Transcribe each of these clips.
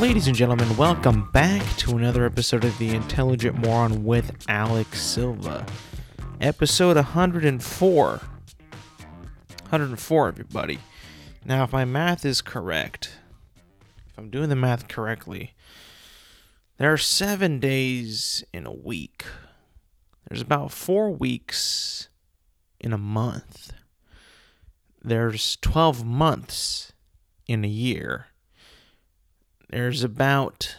Ladies and gentlemen, welcome back to another episode of The Intelligent Moron with Alex Silva. Episode 104. 104, everybody. Now, if my math is correct, if I'm doing the math correctly, there are 7 days in a week. There's about 4 weeks in a month. There's 12 months in a year. There's about,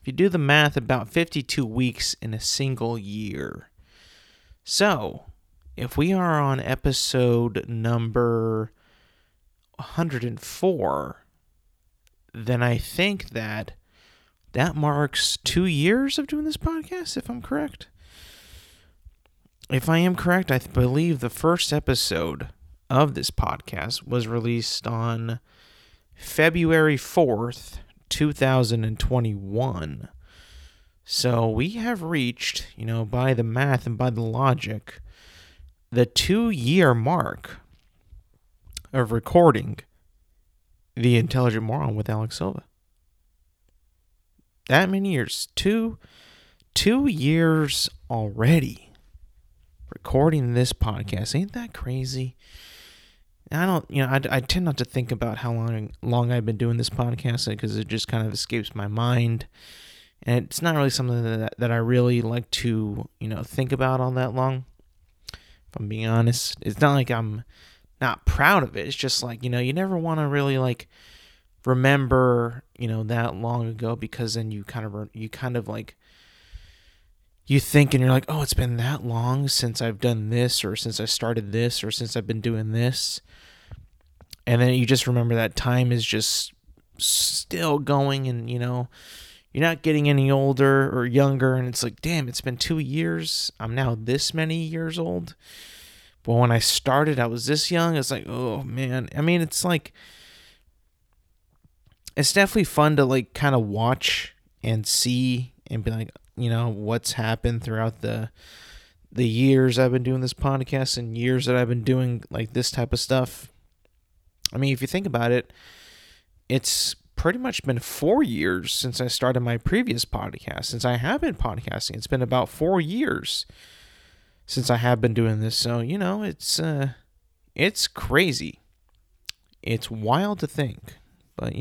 if you do the math, about 52 weeks in a single year. So, if we are on episode number 104, then I think that marks 2 years of doing this podcast, if I'm correct. If I am correct, I believe the first episode of this podcast was released on February 4th, 2021. So we have reached, by the math and by the logic, the 2 year mark of recording The Intelligent Moron with Alex Silva. That many years. Two years already. Recording this podcast, ain't that crazy? I tend not to think about how long I've been doing this podcast because it just kind of escapes my mind, and it's not really something that I really like to think about all that long. If I'm being honest, it's not like I'm not proud of it. It's just like you never want to really like remember that long ago, because then you kind of like. You think and you're like, oh, it's been that long since I've done this, or since I started this, or since I've been doing this. And then you just remember that time is just still going, and, you're not getting any older or younger. And it's like, damn, it's been 2 years. I'm now this many years old. But when I started, I was this young. It's like, oh, man. I mean, it's like, it's definitely fun to like kind of watch and see and be like, what's happened throughout the years I've been doing this podcast and years that I've been doing like this type of stuff. I mean, if you think about it, it's pretty much been 4 years since I started my previous podcast. Since I have been podcasting, it's been about 4 years since I have been doing this. So, it's crazy. It's wild to think, but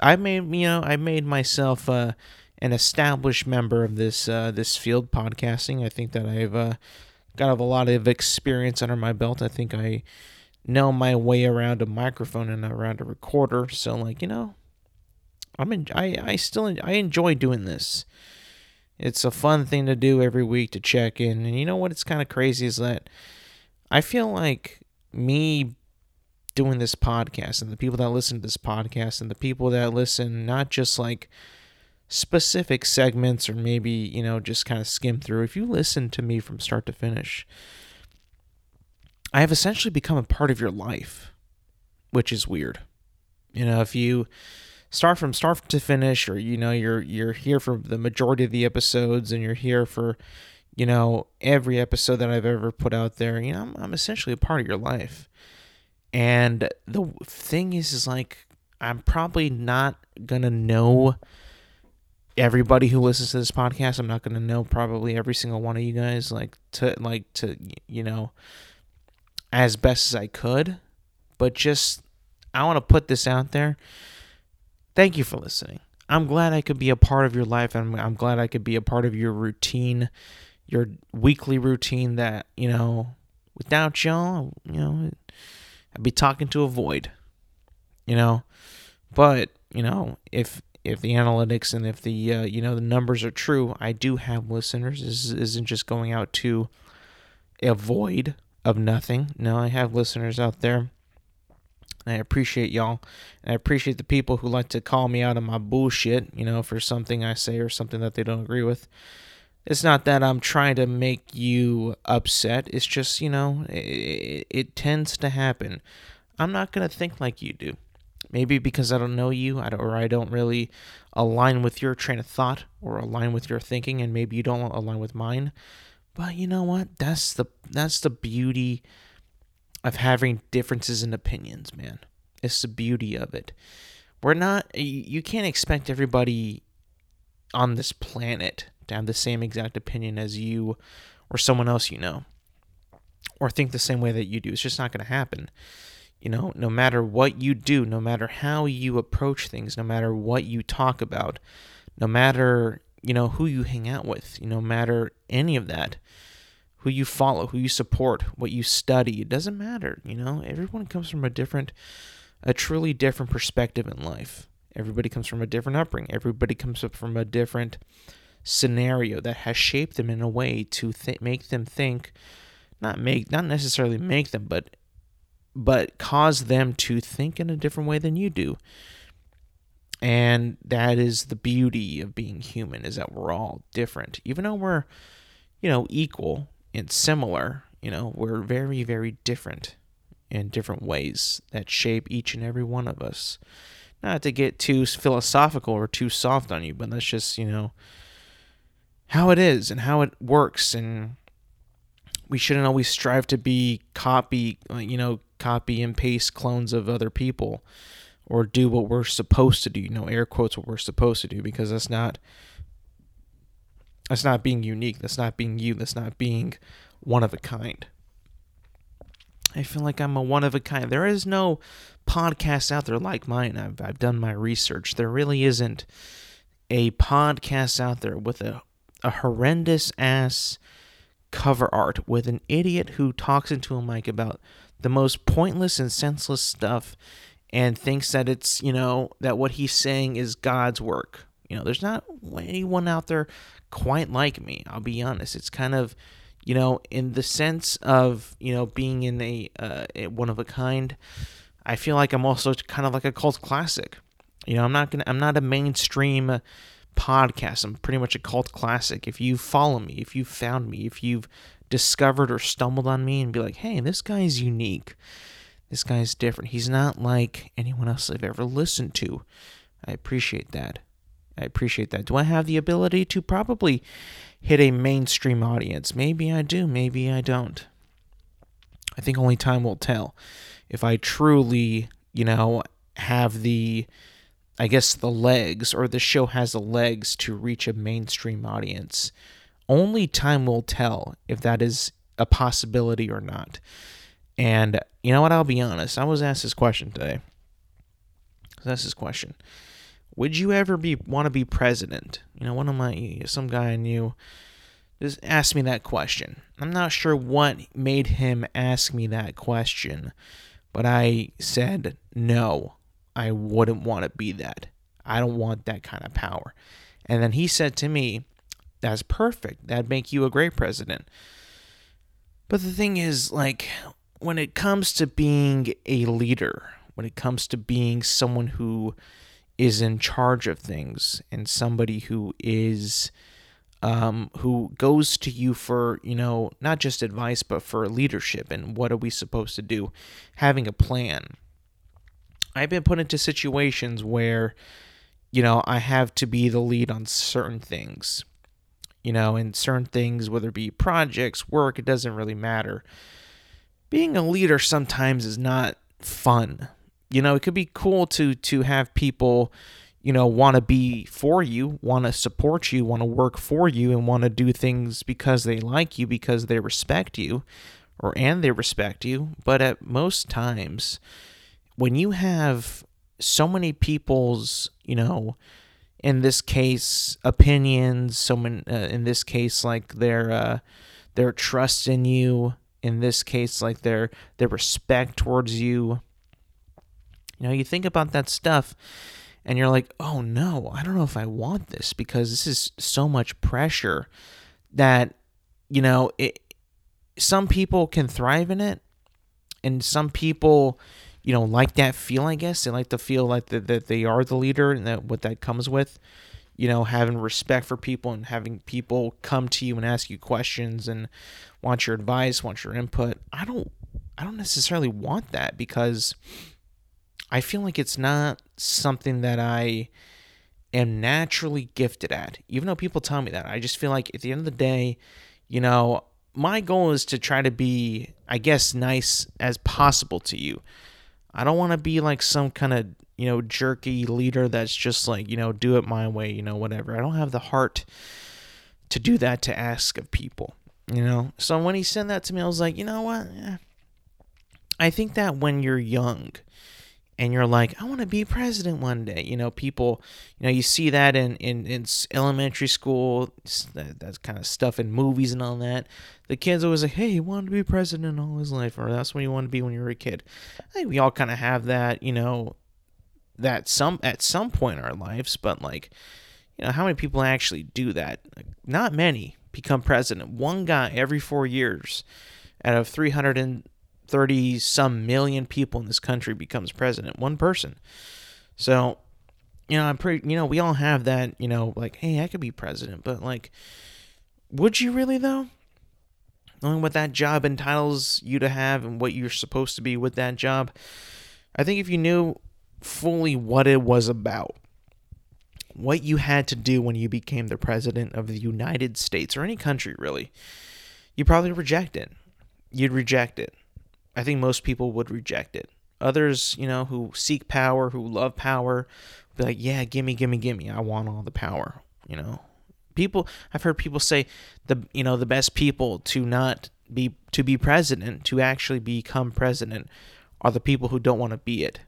I made myself an established member of this field, podcasting. I think that I've got a lot of experience under my belt. I think I know my way around a microphone and around a recorder. So like I enjoy doing this. It's a fun thing to do every week to check in. And you know what? It's kind of crazy is that I feel like me doing this podcast and the people that listen to this podcast and the people that listen, not just like specific segments or maybe, just kind of skim through. If you listen to me from start to finish, I have essentially become a part of your life, which is weird. If you start from start to finish, or, you're here for the majority of the episodes and you're here for, every episode that I've ever put out there, I'm essentially a part of your life. And the thing is like, I'm probably not going to know everybody who listens to this podcast. I'm not going to know probably every single one of you guys, like to, as best as I could, but just, I want to put this out there. Thank you for listening. I'm glad I could be a part of your life. I'm glad I could be a part of your routine, your weekly routine that, without y'all, I'd be talking to a void, but, if the analytics and if the, the numbers are true, I do have listeners. This isn't just going out to a void of nothing. No, I have listeners out there. I appreciate y'all. And I appreciate the people who like to call me out on my bullshit, for something I say or something that they don't agree with. It's not that I'm trying to make you upset. It's just, it tends to happen. I'm not going to think like you do. Maybe because I don't know you, or I don't really align with your train of thought or align with your thinking, and maybe you don't align with mine. But you know what? That's the beauty of having differences in opinions, man. It's the beauty of it. We're not, you can't expect everybody on this planet to have the same exact opinion as you or someone else you know, or think the same way that you do. It's just not going to happen. You know, no matter what you do, no matter how you approach things, no matter what you talk about, no matter, you know, who you hang out with, no matter any of that, who you follow, who you support, what you study, it doesn't matter. You know, everyone comes from a truly different perspective in life. Everybody comes from a different upbringing. Everybody comes up from a different scenario that has shaped them in a way to make them think, but cause them to think in a different way than you do. And that is the beauty of being human, is that we're all different. Even though we're, you know, equal and similar, you know, we're very, very different in different ways that shape each and every one of us. Not to get too philosophical or too soft on you, but that's just, you know, how it is and how it works. And we shouldn't always strive to be copy and paste clones of other people, or do what we're supposed to do, you know, air quotes, what we're supposed to do, because that's not being unique. That's not being you. That's not being one of a kind. I feel like I'm a one of a kind. There is no podcast out there like mine. I've done my research. There really isn't a podcast out there with a horrendous ass cover art with an idiot who talks into a mic about the most pointless and senseless stuff and thinks that it's, you know, that what he's saying is God's work. You know, there's not anyone out there quite like me, I'll be honest. It's kind of, you know, in the sense of, you know, being in a one of a kind, I feel like I'm also kind of like a cult classic. You know, I'm not a mainstream podcast. I'm pretty much a cult classic. If you follow me, if you found me, if you've discovered or stumbled on me and be like, hey, this guy's unique, this guy's different, he's not like anyone else I've ever listened to, I appreciate that. Do I have the ability to probably hit a mainstream audience? Maybe I do, maybe I don't. I think only time will tell if I truly, you know, have the legs, or the show has the legs to reach a mainstream audience. Only time will tell if that is a possibility or not. And you know what? I'll be honest. I was asked this question today. Would you ever want to be president? You know, some guy I knew just asked me that question. I'm not sure what made him ask me that question, but I said, no, I wouldn't want to be that. I don't want that kind of power. And then he said to me, that's perfect. That'd make you a great president. But the thing is, like, when it comes to being a leader, when it comes to being someone who is in charge of things, and somebody who is, who goes to you for, you know, not just advice, but for leadership, and what are we supposed to do, having a plan. I've been put into situations where, you know, I have to be the lead on certain things, you know, and certain things, whether it be projects, work, it doesn't really matter. Being a leader sometimes is not fun. You know, it could be cool to have people, you know, want to be for you, want to support you, want to work for you, and want to do things because they like you, because they respect you, But at most times, when you have so many people's, you know, in this case, opinions, their trust in you, in this case, like their respect towards you. You know, you think about that stuff and you're like, oh no, I don't know if I want this, because this is so much pressure that, you know, some people can thrive in it, and some people, you know, like that feel, I guess. They like to feel like that they are the leader, and that what that comes with, you know, having respect for people and having people come to you and ask you questions and want your advice, want your input. I don't necessarily want that, because I feel like it's not something that I am naturally gifted at, even though people tell me that. I just feel like at the end of the day, you know, my goal is to try to be, I guess, nice as possible to you. I don't want to be like some kind of, you know, jerky leader that's just like, you know, do it my way, you know, whatever. I don't have the heart to do that, to ask of people, you know. So when he sent that to me, I was like, you know what? Yeah. I think that when you're young and you're like, I want to be president one day, you know, people, you know, you see that in elementary school, that kind of stuff in movies and all that. The kid's always like, hey, he wanted to be president all his life, or that's what you want to be when you were a kid. I think we all kind of have that, you know, that at some point in our lives, but like, you know, how many people actually do that? Like, not many become president. One guy every 4 years out of 330 some million people in this country becomes president. One person. So, you know, you know, we all have that, you know, like, hey, I could be president, but like, would you really though? Knowing what that job entitles you to have and what you're supposed to be with that job. I think if you knew fully what it was about, what you had to do when you became the president of the United States or any country really, you probably reject it. You'd reject it. I think most people would reject it. Others, you know, who seek power, who love power, be like, yeah, gimme, gimme, gimme. I want all the power, you know. People, I've heard people say the best people to be president, to actually become president, are the people who don't want to be it.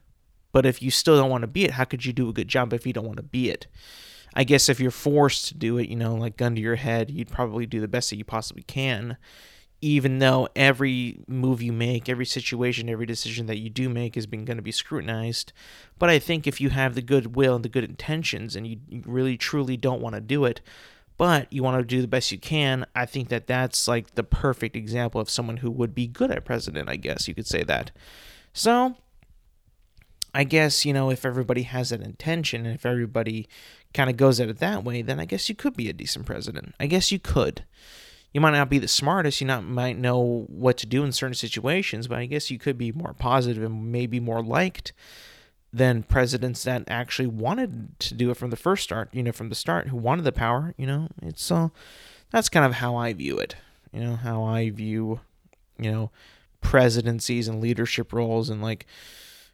But if you still don't want to be it, how could you do a good job if you don't want to be it? I guess if you're forced to do it, you know, like gun to your head, you'd probably do the best that you possibly can, even though every move you make, every situation, every decision that you do make is going to be scrutinized. But I think if you have the goodwill and the good intentions and you really truly don't want to do it, but you want to do the best you can, I think that that's like the perfect example of someone who would be good at president, I guess you could say that. So I guess, you know, if everybody has that intention and if everybody kind of goes at it that way, then I guess you could be a decent president. I guess you could. You might not be the smartest, might know what to do in certain situations, but I guess you could be more positive and maybe more liked than presidents that actually wanted to do it from the start, who wanted the power, you know. It's all, that's kind of how I view it, you know, how I view, you know, presidencies and leadership roles and like,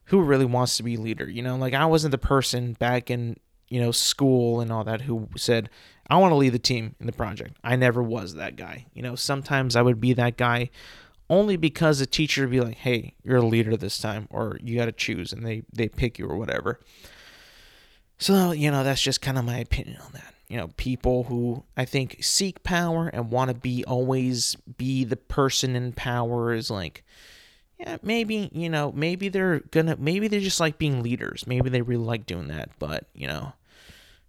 who really wants to be leader? You know, like I wasn't the person back in, you know, school and all that who said, I want to lead the team in the project. I never was that guy. You know, sometimes I would be that guy only because a teacher would be like, hey, you're a leader this time, or you got to choose, and they pick you or whatever. So, you know, that's just kind of my opinion on that. You know, people who I think seek power and want to always be the person in power is like, yeah, maybe, you know, maybe they just like being leaders. Maybe they really like doing that. But, you know,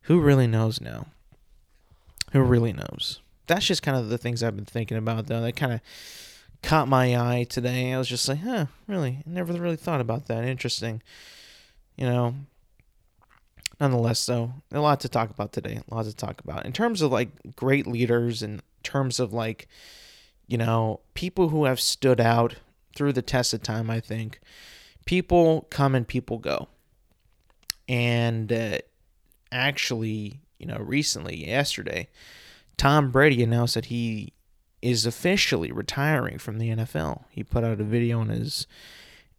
who really knows now? Who really knows? That's just kind of the things I've been thinking about, though. That kind of caught my eye today. I was just like, huh, really? I never really thought about that. Interesting. You know, nonetheless, though, a lot to talk about today. A lot to talk about. In terms of, like, great leaders, in terms of, like, you know, people who have stood out through the test of time, I think. People come and people go. And actually, you know, recently, yesterday, Tom Brady announced that he is officially retiring from the NFL. He put out a video on his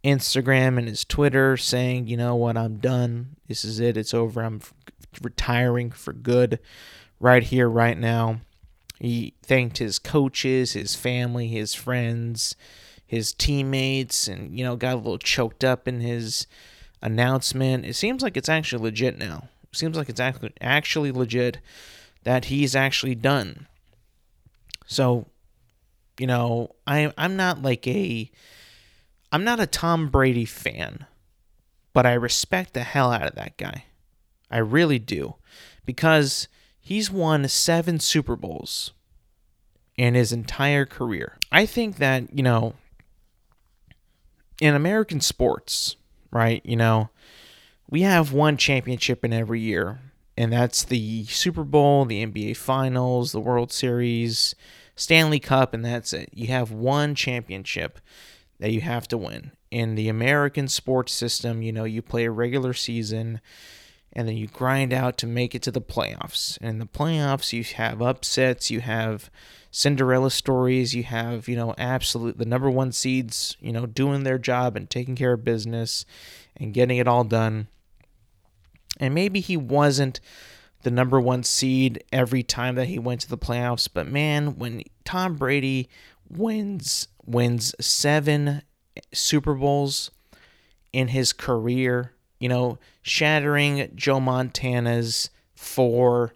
Instagram and his Twitter saying, you know what, I'm done. This is it. It's over. I'm retiring for good right here, right now. He thanked his coaches, his family, his friends, his teammates, and, you know, got a little choked up in his announcement. It seems like it's actually legit now. It seems like it's actually legit that he's actually done. So, you know, I'm not a Tom Brady fan, but I respect the hell out of that guy. I really do, because he's won 7 Super Bowls in his entire career. I think that, you know, in American sports, right, you know, we have one championship in every year, and that's the Super Bowl, the NBA Finals, the World Series, Stanley Cup, and that's it. You have one championship that you have to win. In the American sports system, you know, you play a regular season, and then you grind out to make it to the playoffs. And in the playoffs, you have upsets, you have Cinderella stories, you have, the number one seeds, doing their job and taking care of business and getting it all done. And maybe he wasn't the number one seed every time that he went to the playoffs, but man, when Tom Brady wins 7 Super Bowls in his career, shattering Joe Montana's 4,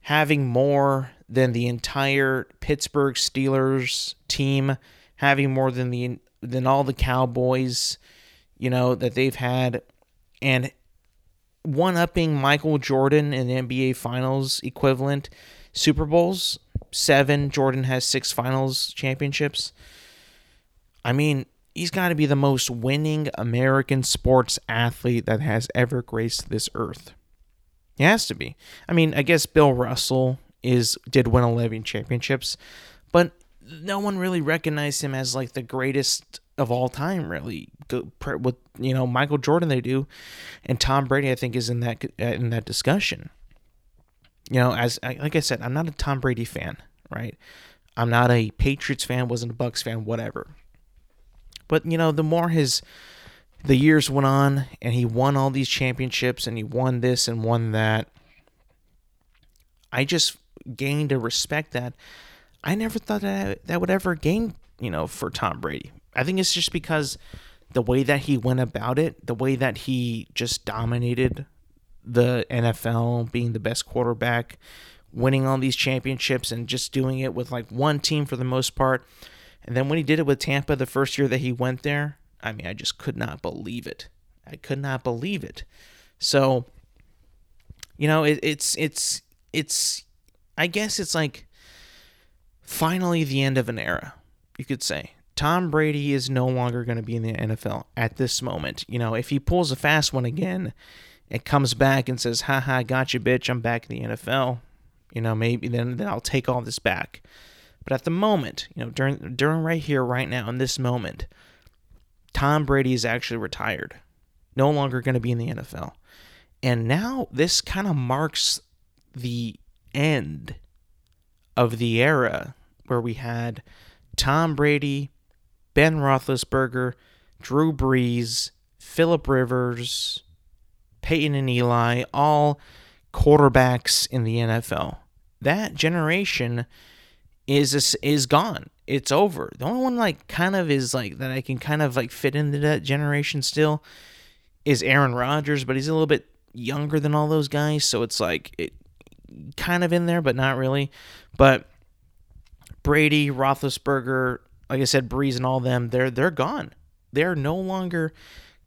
having more than the entire Pittsburgh Steelers team, having more than all the Cowboys, that they've had, and one-upping Michael Jordan in the NBA Finals equivalent Super Bowls, 7. Jordan has 6 finals championships. I mean, he's got to be the most winning American sports athlete that has ever graced this earth. He has to be. I mean, I guess Bill Russell did win 11 championships, but no one really recognized him as like the greatest of all time, really. With Michael Jordan, they do, and Tom Brady, I think, is in that discussion. As like I said, I'm not a Tom Brady fan, right? I'm not a Patriots fan, wasn't a Bucks fan, whatever. But the more the years went on, and he won all these championships, and he won this and won that, I just gained a respect that I never thought that would ever gain. For Tom Brady, I think it's just because the way that he went about it, the way that he just dominated the NFL, being the best quarterback, winning all these championships, and just doing it with like one team for the most part. And then when he did it with Tampa the first year that he went there, I mean, I just could not believe it. I could not believe it. So, it's I guess it's like finally the end of an era, you could say. Tom Brady is no longer going to be in the NFL at this moment. If he pulls a fast one again and comes back and says, "Ha, gotcha, bitch, I'm back in the NFL," maybe then I'll take all this back. But at the moment, during right here, right now, in this moment, Tom Brady is actually retired, no longer going to be in the NFL. And now this kind of marks the end of the era where we had Tom Brady, Ben Roethlisberger, Drew Brees, Phillip Rivers, Peyton and Eli, all quarterbacks in the NFL. That generation is gone. It's over. The only one that I can kind of like fit into that generation still is Aaron Rodgers, but he's a little bit younger than all those guys, so it's like it kind of in there, but not really. But Brady, Roethlisberger, like I said, Brees, and all them, they're gone. They're no longer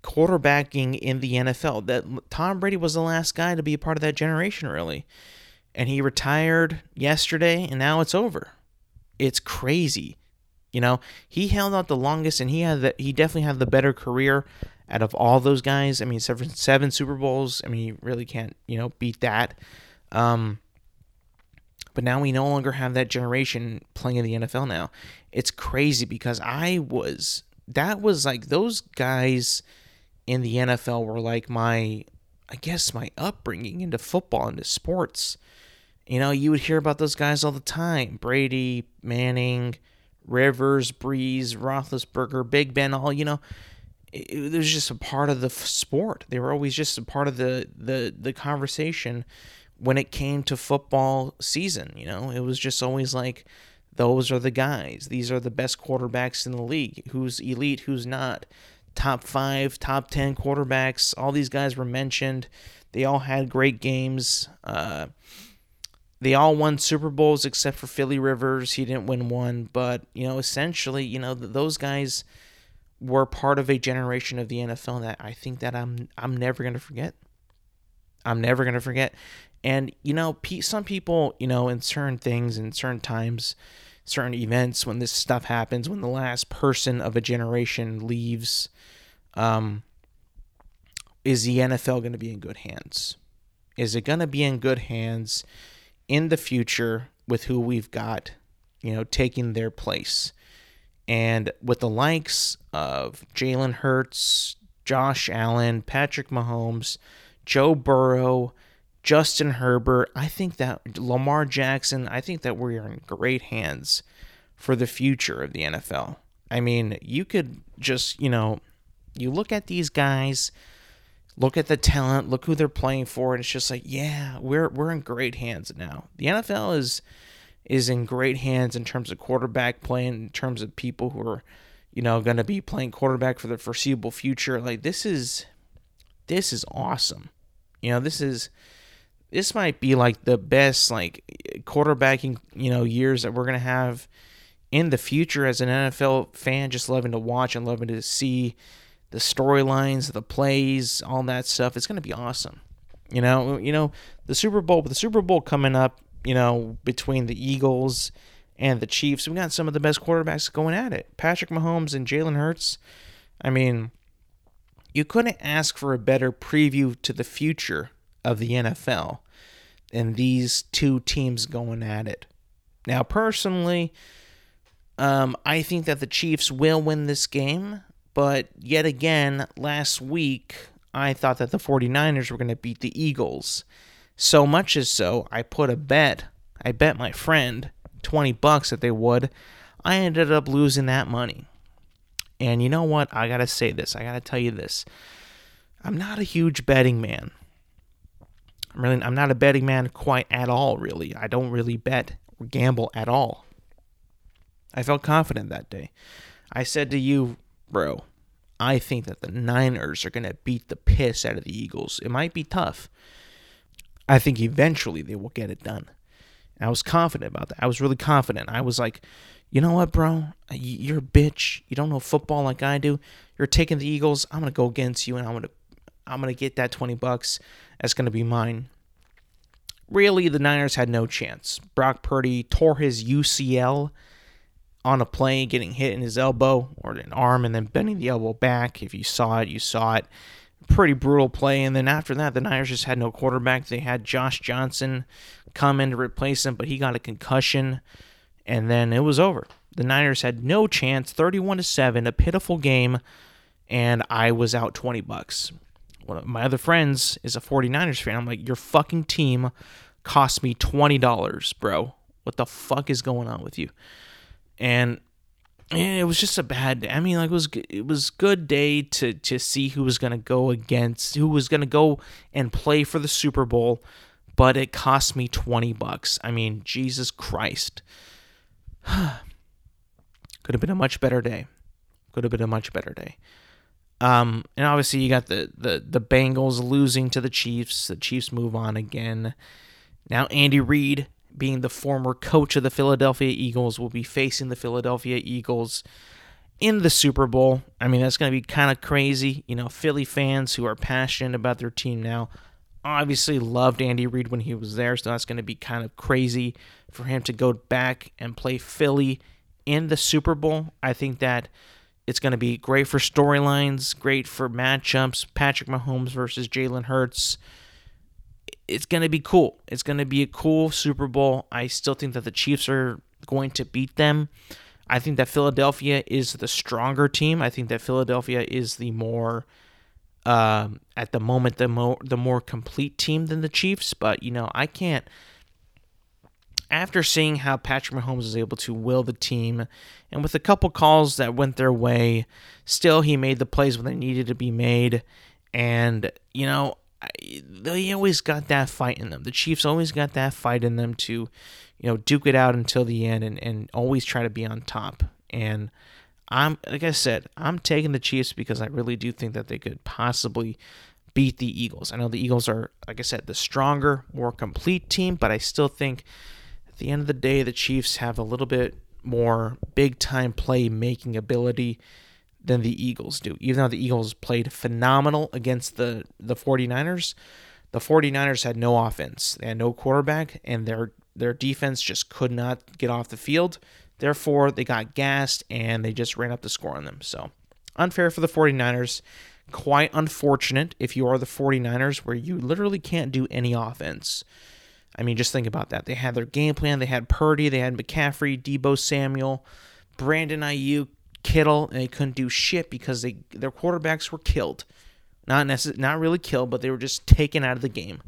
quarterbacking in the NFL. That Tom Brady was the last guy to be a part of that generation, really, and he retired yesterday, and now it's over. It's crazy. He held out the longest, and he definitely had the better career out of all those guys. I mean, 7 Super Bowls. I mean, you really can't, beat that. But now we no longer have that generation playing in the NFL now. It's crazy because that was like those guys in the NFL were like my upbringing into football, into sports. You would hear about those guys all the time. Brady, Manning, Rivers, Breeze, Roethlisberger, Big Ben, all, it was just a part of the sport. They were always just a part of the conversation when it came to football season. It was just always like, those are the guys. These are the best quarterbacks in the league. Who's elite, who's not. Top 5, top 10 quarterbacks. All these guys were mentioned. They all had great games. They all won Super Bowls except for Phillip Rivers. He didn't win one, but, essentially, those guys were part of a generation of the NFL that I think that I'm never going to forget. I'm never going to forget. And, some people, in certain things, in certain times, certain events, when this stuff happens, when the last person of a generation leaves, is the NFL going to be in good hands? Is it going to be in good hands in the future with who we've got, taking their place? And with the likes of Jalen Hurts, Josh Allen, Patrick Mahomes, Joe Burrow, Justin Herbert, I think that Lamar Jackson, I think that we are in great hands for the future of the NFL. I mean, you could just, you know, you look at these guys, look at the talent, look who they're playing for, and it's just like, yeah, we're in great hands now. The NFL is in great hands in terms of quarterback play, in terms of people who are, you know, going to be playing quarterback for the foreseeable future. Like, this is awesome. You know, this might be like the best, like, quarterbacking, you know, years that we're going to have in the future as an NFL fan, just loving to watch and loving to see the storylines, the plays, all that stuff. It's going to be awesome. You know, the Super Bowl coming up, you know, between the Eagles and the Chiefs, we've got some of the best quarterbacks going at it. Patrick Mahomes and Jalen Hurts. I mean, you couldn't ask for a better preview to the future of the NFL than these two teams going at it. Now, personally, I think that the Chiefs will win this game, but yet again, last week, I thought that the 49ers were going to beat the Eagles. So much as so, I put a bet. I bet my friend $20 that they would. I ended up losing that money. And you know what? I got to say this. I got to tell you this. I'm not a huge betting man. I'm not a betting man quite at all, really. I don't really bet or gamble at all. I felt confident that day. I said to you, bro, I think that the Niners are going to beat the piss out of the Eagles. It might be tough. I think eventually they will get it done. And I was confident about that. I was really confident. I was like, you know what, bro? You're a bitch. You don't know football like I do. You're taking the Eagles. I'm going to go against you, and I'm going to get that $20. That's going to be mine. Really, the Niners had no chance. Brock Purdy tore his UCL on a play, getting hit in his elbow or an arm and then bending the elbow back. If you saw it, you saw it. Pretty brutal play. And then after that, the Niners just had no quarterback. They had Josh Johnson come in to replace him, but he got a concussion. And then it was over. The Niners had no chance, 31-7, a pitiful game, and I was out $20. One of my other friends is a 49ers fan. I'm like, your fucking team cost me $20, bro. What the fuck is going on with you? And it was just a bad day. I mean, like, it was good day to see who was going to go against, who was going to go and play for the Super Bowl, but it cost me $20. I mean, Jesus Christ. Could have been a much better day. And obviously you got the Bengals losing to the Chiefs. The Chiefs move on again. Now Andy Reid, being the former coach of the Philadelphia Eagles, will be facing the Philadelphia Eagles in the Super Bowl. I mean, that's going to be kind of crazy. You know, Philly fans who are passionate about their team now obviously loved Andy Reid when he was there, so that's going to be kind of crazy for him to go back and play Philly in the Super Bowl. I think that it's going to be great for storylines, great for matchups, Patrick Mahomes versus Jalen Hurts. It's going to be cool. It's going to be a cool Super Bowl. I still think that the Chiefs are going to beat them. I think that Philadelphia is the stronger team. I think that Philadelphia is the more, at the moment, the more complete team than the Chiefs. But, you know, I can't. After seeing how Patrick Mahomes was able to will the team, and with a couple calls that went their way, still he made the plays when they needed to be made. And, you know, they always got that fight in them. The Chiefs always got that fight in them to, you know, duke it out until the end and always try to be on top. And I'm taking the Chiefs because I really do think that they could possibly beat the Eagles. I know the Eagles are, like I said, the stronger, more complete team, but I still think at the end of the day, the Chiefs have a little bit more big-time play-making ability than the Eagles do. Even though the Eagles played phenomenal against the 49ers, the 49ers had no offense. They had no quarterback, and their defense just could not get off the field. Therefore, they got gassed, and they just ran up the score on them. So, unfair for the 49ers. Quite unfortunate if you are the 49ers, where you literally can't do any offense. I mean, just think about that. They had their game plan. They had Purdy. They had McCaffrey, Deebo Samuel, Brandon Ayuk, Kittle, and they couldn't do shit because their quarterbacks were killed. Not really killed, but they were just taken out of the game.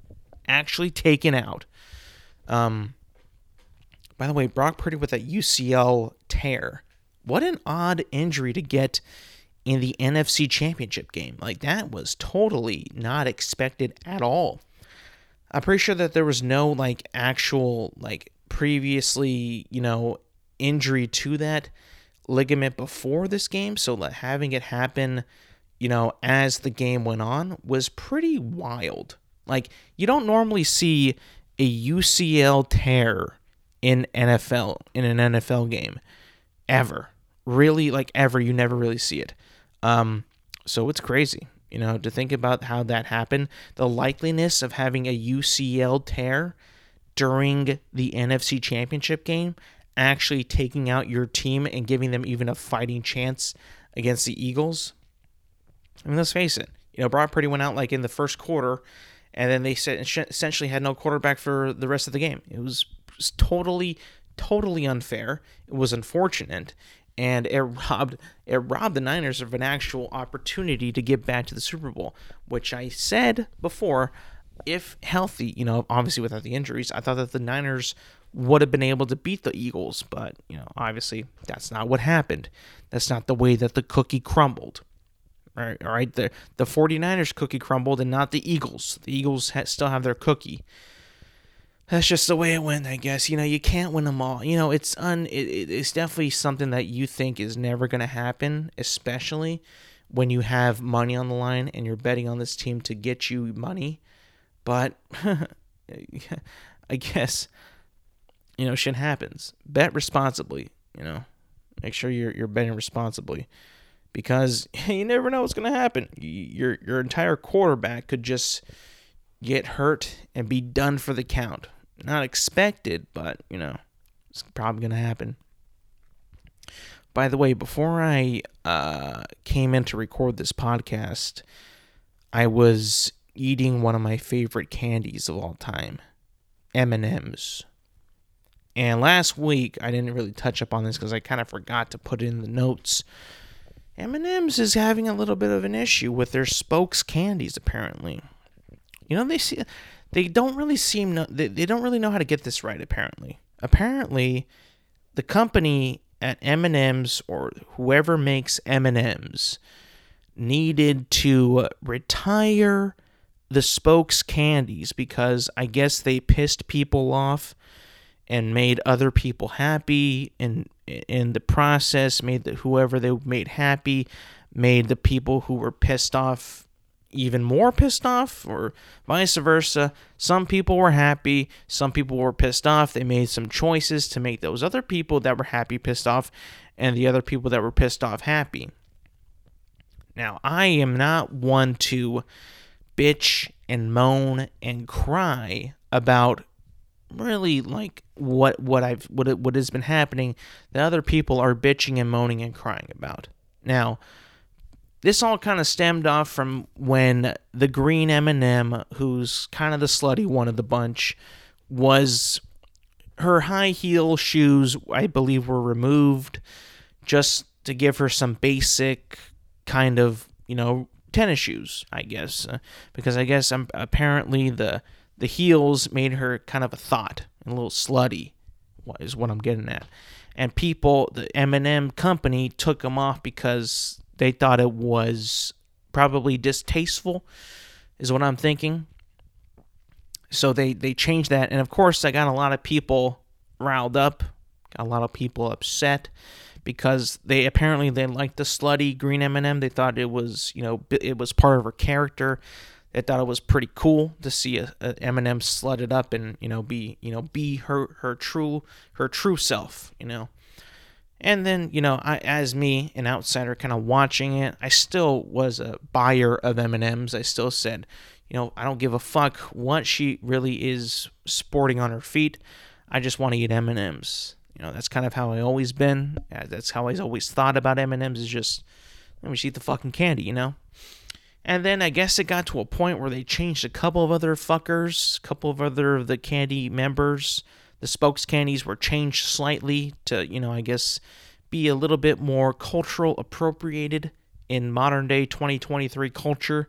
Actually taken out. By the way, Brock Purdy with that UCL tear. What an odd injury to get in the NFC Championship game. Like, that was totally not expected at all. I'm pretty sure that there was no, like, actual, like, previously, you know, injury to that ligament before this game. So having it happen, you know, as the game went on was pretty wild. Like, you don't normally see a UCL tear in an NFL game ever. Really, like, ever. You never really see it. So it's crazy, you know, to think about how that happened. The likeliness of having a UCL tear during the NFC Championship game actually taking out your team and giving them even a fighting chance against the Eagles. I mean, let's face it. You know, Brock Purdy went out like in the first quarter, and then they essentially had no quarterback for the rest of the game. It was totally unfair. It was unfortunate, and it robbed the Niners of an actual opportunity to get back to the Super Bowl, which I said before, if healthy, you know, obviously without the injuries, I thought that the Niners would have been able to beat the Eagles, but, you know, obviously that's not what happened. That's not the way that the cookie crumbled. All right, the 49ers cookie crumbled and not the Eagles. The Eagles still have their cookie. That's just the way it went, I guess. You know, you can't win them all. You know, it's definitely something that you think is never going to happen, especially when you have money on the line and you're betting on this team to get you money. But I guess, you know, shit happens. Bet responsibly, you know. Make sure you're betting responsibly, because you never know what's going to happen. Your entire quarterback could just get hurt and be done for the count. Not expected, but, you know, it's probably going to happen. By the way, before I came in to record this podcast, I was eating one of my favorite candies of all time, M&M's. And last week, I didn't really touch up on this because I kind of forgot to put in the notes. M&M's is having a little bit of an issue with their spokes candies, apparently. You know, they don't really know how to get this right, apparently. Apparently, the company at M&M's, or whoever makes M&M's, needed to retire the spokes candies because I guess they pissed people off and made other people happy, and in the process whoever they made happy made the people who were pissed off even more pissed off, or vice versa. Some people were happy, some people were pissed off. They made some choices to make those other people that were happy pissed off, and the other people that were pissed off happy. Now, I am not one to bitch and moan and cry about really like what has been happening that other people are bitching and moaning and crying about. Now, this all kind of stemmed off from when the green M&M, who's kind of the slutty one of the bunch, was her high heel shoes, I believe, were removed just to give her some basic kind of, you know, tennis shoes, I guess, because I guess apparently the heels made her kind of a thought, and a little slutty is what I'm getting at. And people, the M&M company took them off because they thought it was probably distasteful, is what I'm thinking. So they changed that. And of course, I got a lot of people riled up, got a lot of people upset, because they liked the slutty green M&M. They thought it was, you know, it was part of her character. They thought it was pretty cool to see a M&M slutted up and, you know, be her true self, you know. And then, you know, I, as me, an outsider kind of watching it, I still was a buyer of M&Ms. I still said, you know, I don't give a fuck what she really is sporting on her feet. I just want to eat M&Ms. You know, that's kind of how I always been. That's how I always thought about M&Ms, is just, let me just eat the fucking candy, you know? And then I guess it got to a point where they changed a couple of other fuckers, a couple of other of the candy members. The spokes candies were changed slightly to, you know, I guess be a little bit more cultural appropriated, in modern day 2023 culture,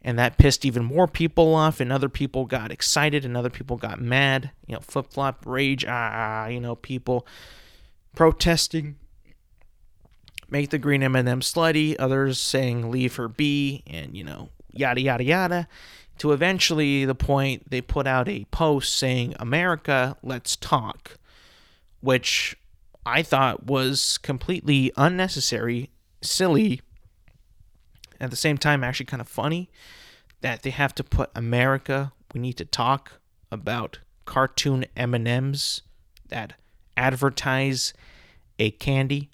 and that pissed even more people off, and other people got excited, and other people got mad, flip-flop, rage, people protesting, make the green M&M slutty, others saying leave her be, and yada, yada, yada, to eventually the point they put out a post saying, America, let's talk, which I thought was completely unnecessary, silly, at the same time actually kind of funny, that they have to put America, we need to talk about cartoon M&Ms that advertise a candy.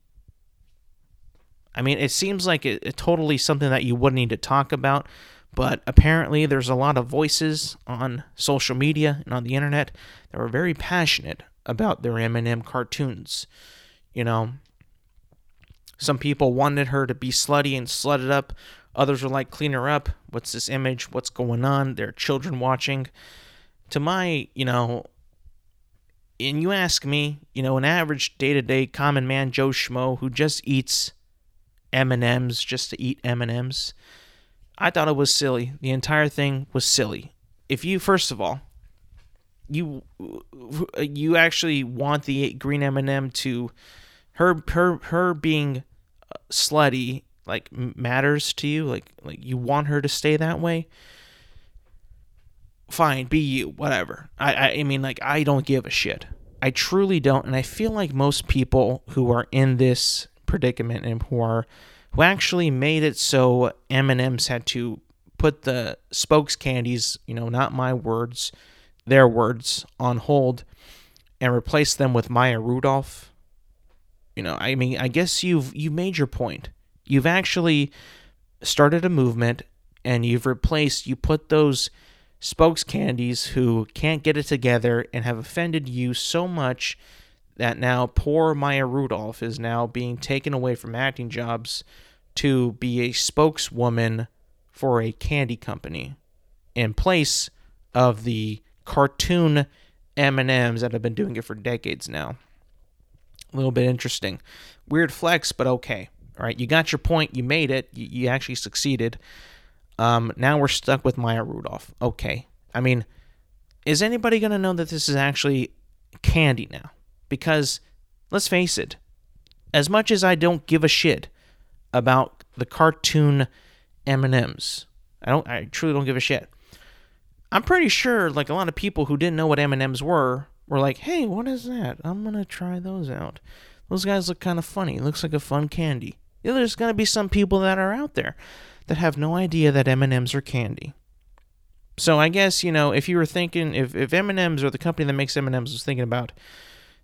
I mean, it seems like it totally something that you wouldn't need to talk about, but apparently there's a lot of voices on social media and on the internet that are very passionate about their M&M cartoons. Some people wanted her to be slutty and slutted up. Others were like, clean her up. What's this image? What's going on? There are children watching. To my, and you ask me, an average day-to-day common man Joe Schmo who just eats M&Ms just to eat M&Ms, I thought it was silly. The entire thing was silly. If you, first of all, you actually want the green M&M to... Her being slutty, like, matters to you? Like you want her to stay that way? Fine, be you, whatever. I mean, like, I don't give a shit. I truly don't, and I feel like most people who are in this predicament and who actually made it so M&M's had to put the spokes candies, not my words, their words, on hold and replace them with Maya Rudolph... I mean, I guess you made your point. You've actually started a movement, and you put those spokes candies who can't get it together and have offended you so much that now poor Maya Rudolph is now being taken away from acting jobs to be a spokeswoman for a candy company in place of the cartoon M&Ms that have been doing it for decades now. A little bit interesting. Weird flex, but okay. All right, you got your point. You made it. You actually succeeded. Now we're stuck with Maya Rudolph. Okay. I mean, is anybody going to know that this is actually candy now? Because, let's face it, as much as I don't give a shit about the cartoon M&Ms, I truly don't give a shit. I'm pretty sure, like, a lot of people who didn't know what M&Ms were like, hey, what is that? I'm going to try those out. Those guys look kind of funny. It looks like a fun candy. There's going to be some people that are out there that have no idea that M&Ms are candy. So I guess, if you were thinking, if M&Ms or the company that makes M&Ms was thinking about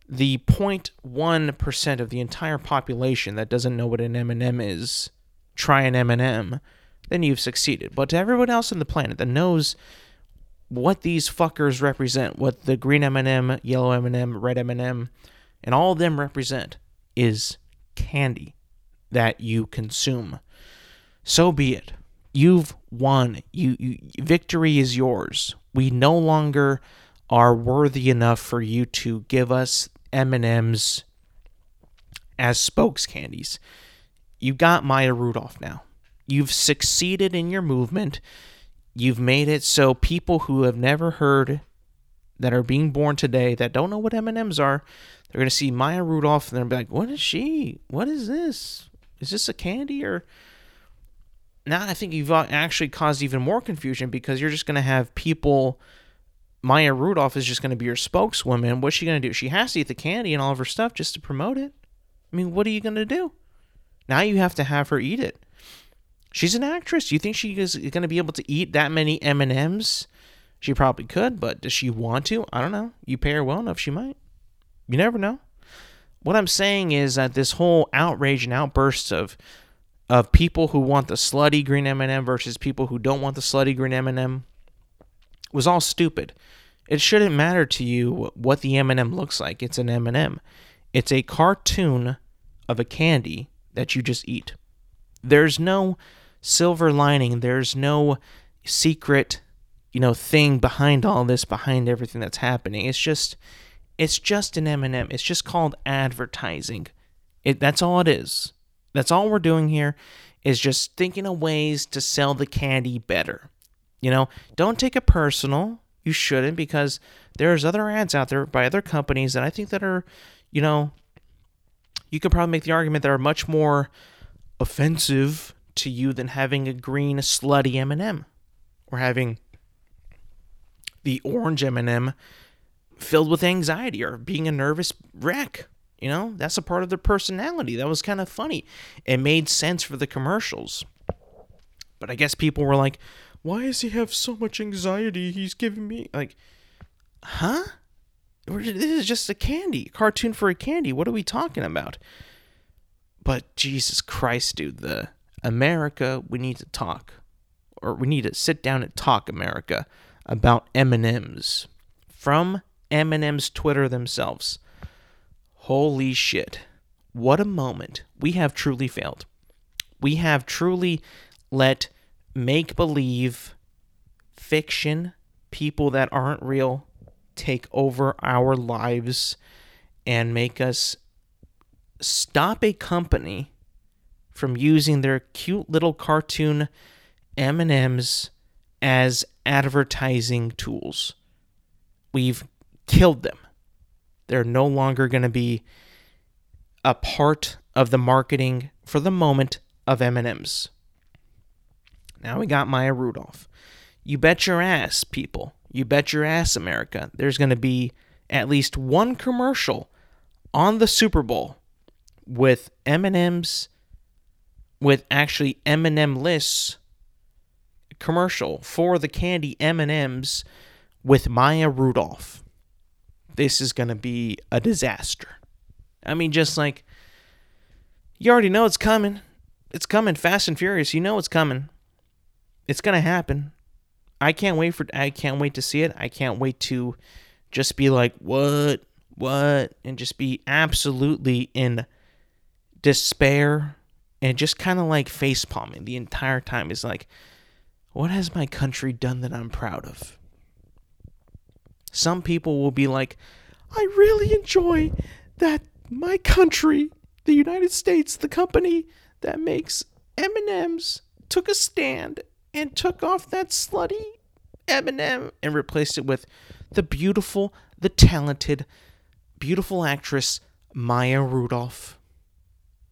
the 0.1% of the entire population that doesn't know what an M&M is, try an M&M, then you've succeeded. But to everyone else on the planet that knows what these fuckers represent, what the green M&M, yellow M&M, red M&M, and all of them represent is candy that you consume. So be it. You've won. You victory is yours. We no longer are worthy enough for you to give us M&Ms as spokes candies. You got Maya Rudolph now. You've succeeded in your movement. You've made it so people who have never heard, that are being born today, that don't know what M&Ms are, they're going to see Maya Rudolph and they're going to be like, what is she? What is this? Is this a candy? Or now I think you've actually caused even more confusion, because you're just going to have people, Maya Rudolph is just going to be your spokeswoman. What's she going to do? She has to eat the candy and all of her stuff just to promote it. I mean, what are you going to do? Now you have to have her eat it. She's an actress. You think she is going to be able to eat that many M&Ms? She probably could, but does she want to? I don't know. You pay her well enough, she might. You never know. What I'm saying is that this whole outrage and outburst of people who want the slutty green M&M versus people who don't want the slutty green M&M was all stupid. It shouldn't matter to you what the M&M looks like. It's an M&M. It's a cartoon of a candy that you just eat. There's no silver lining, there's no secret, thing behind all this, behind everything that's happening. It's just an M&M. It's just called advertising. That's all it is. That's all we're doing here is just thinking of ways to sell the candy better. You know, don't take it personal. You shouldn't, because there's other ads out there by other companies that I think that are, you know, you could probably make the argument that are much more offensive to you than having a green slutty M&M or having the orange M&M filled with anxiety or being a nervous wreck. You know, that's a part of their personality. That was kind of funny. It made sense for the commercials. But I guess people were like, why does he have so much anxiety? He's giving me, like, huh? This is just a candy, cartoon for a candy. What are we talking about? But Jesus Christ, dude, the America, we need to talk, or we need to sit down and talk, America, about M&M's. From M&M's Twitter themselves. Holy shit. What a moment. We have truly failed. We have truly let make-believe fiction, people that aren't real, take over our lives and make us stop a company from using their cute little cartoon M&Ms as advertising tools. We've killed them. They're no longer going to be a part of the marketing for the moment of M&Ms. Now we got Maya Rudolph. You bet your ass, people. You bet your ass, America. There's going to be at least one commercial on the Super Bowl with M&Ms, with actually M&M lists, commercial for the candy M&Ms with Maya Rudolph. This is going to be a disaster. I mean, just like, you already know it's coming. It's coming fast and furious. You know it's coming. It's going to happen. I can't wait to see it. I can't wait to just be like, what? And just be absolutely in despair and just kind of like face palming the entire time. It's like, what has my country done that I'm proud of? Some people will be like, I really enjoy that my country, the United States, the company that makes M&Ms took a stand and took off that slutty M&M and replaced it with the beautiful, the talented, beautiful actress Maya Rudolph.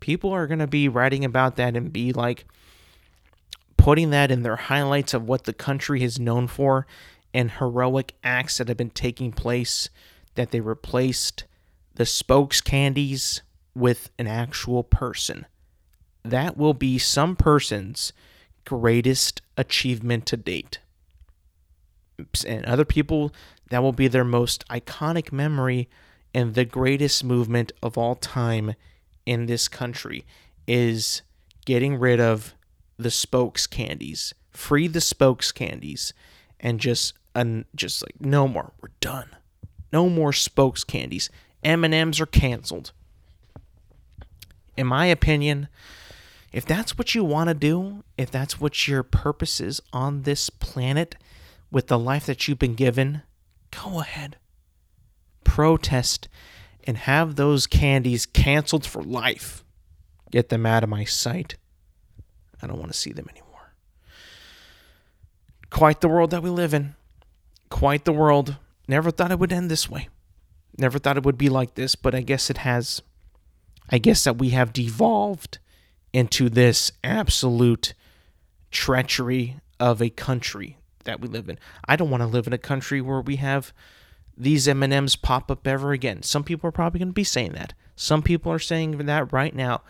People are going to be writing about that and be like putting that in their highlights of what the country is known for and heroic acts that have been taking place, that they replaced the spokes candies with an actual person. That will be some person's greatest achievement to date. And other people, that will be their most iconic memory and the greatest movement of all time in this country is getting rid of the spokes candies. Free the spokes candies and just like, no more. We're done. No more spokes candies. M&Ms are canceled. In my opinion, if that's what you want to do, if that's what your purpose is on this planet with the life that you've been given, go ahead. Protest and have those candies canceled for life. Get them out of my sight. I don't want to see them anymore. Quite the world that we live in. Quite the world. Never thought it would end this way. Never thought it would be like this, but I guess it has. I guess that we have devolved into this absolute treachery of a country that we live in. I don't want to live in a country where we have these M&Ms pop up ever again. Some people are probably going to be saying that. Some people are saying that right now.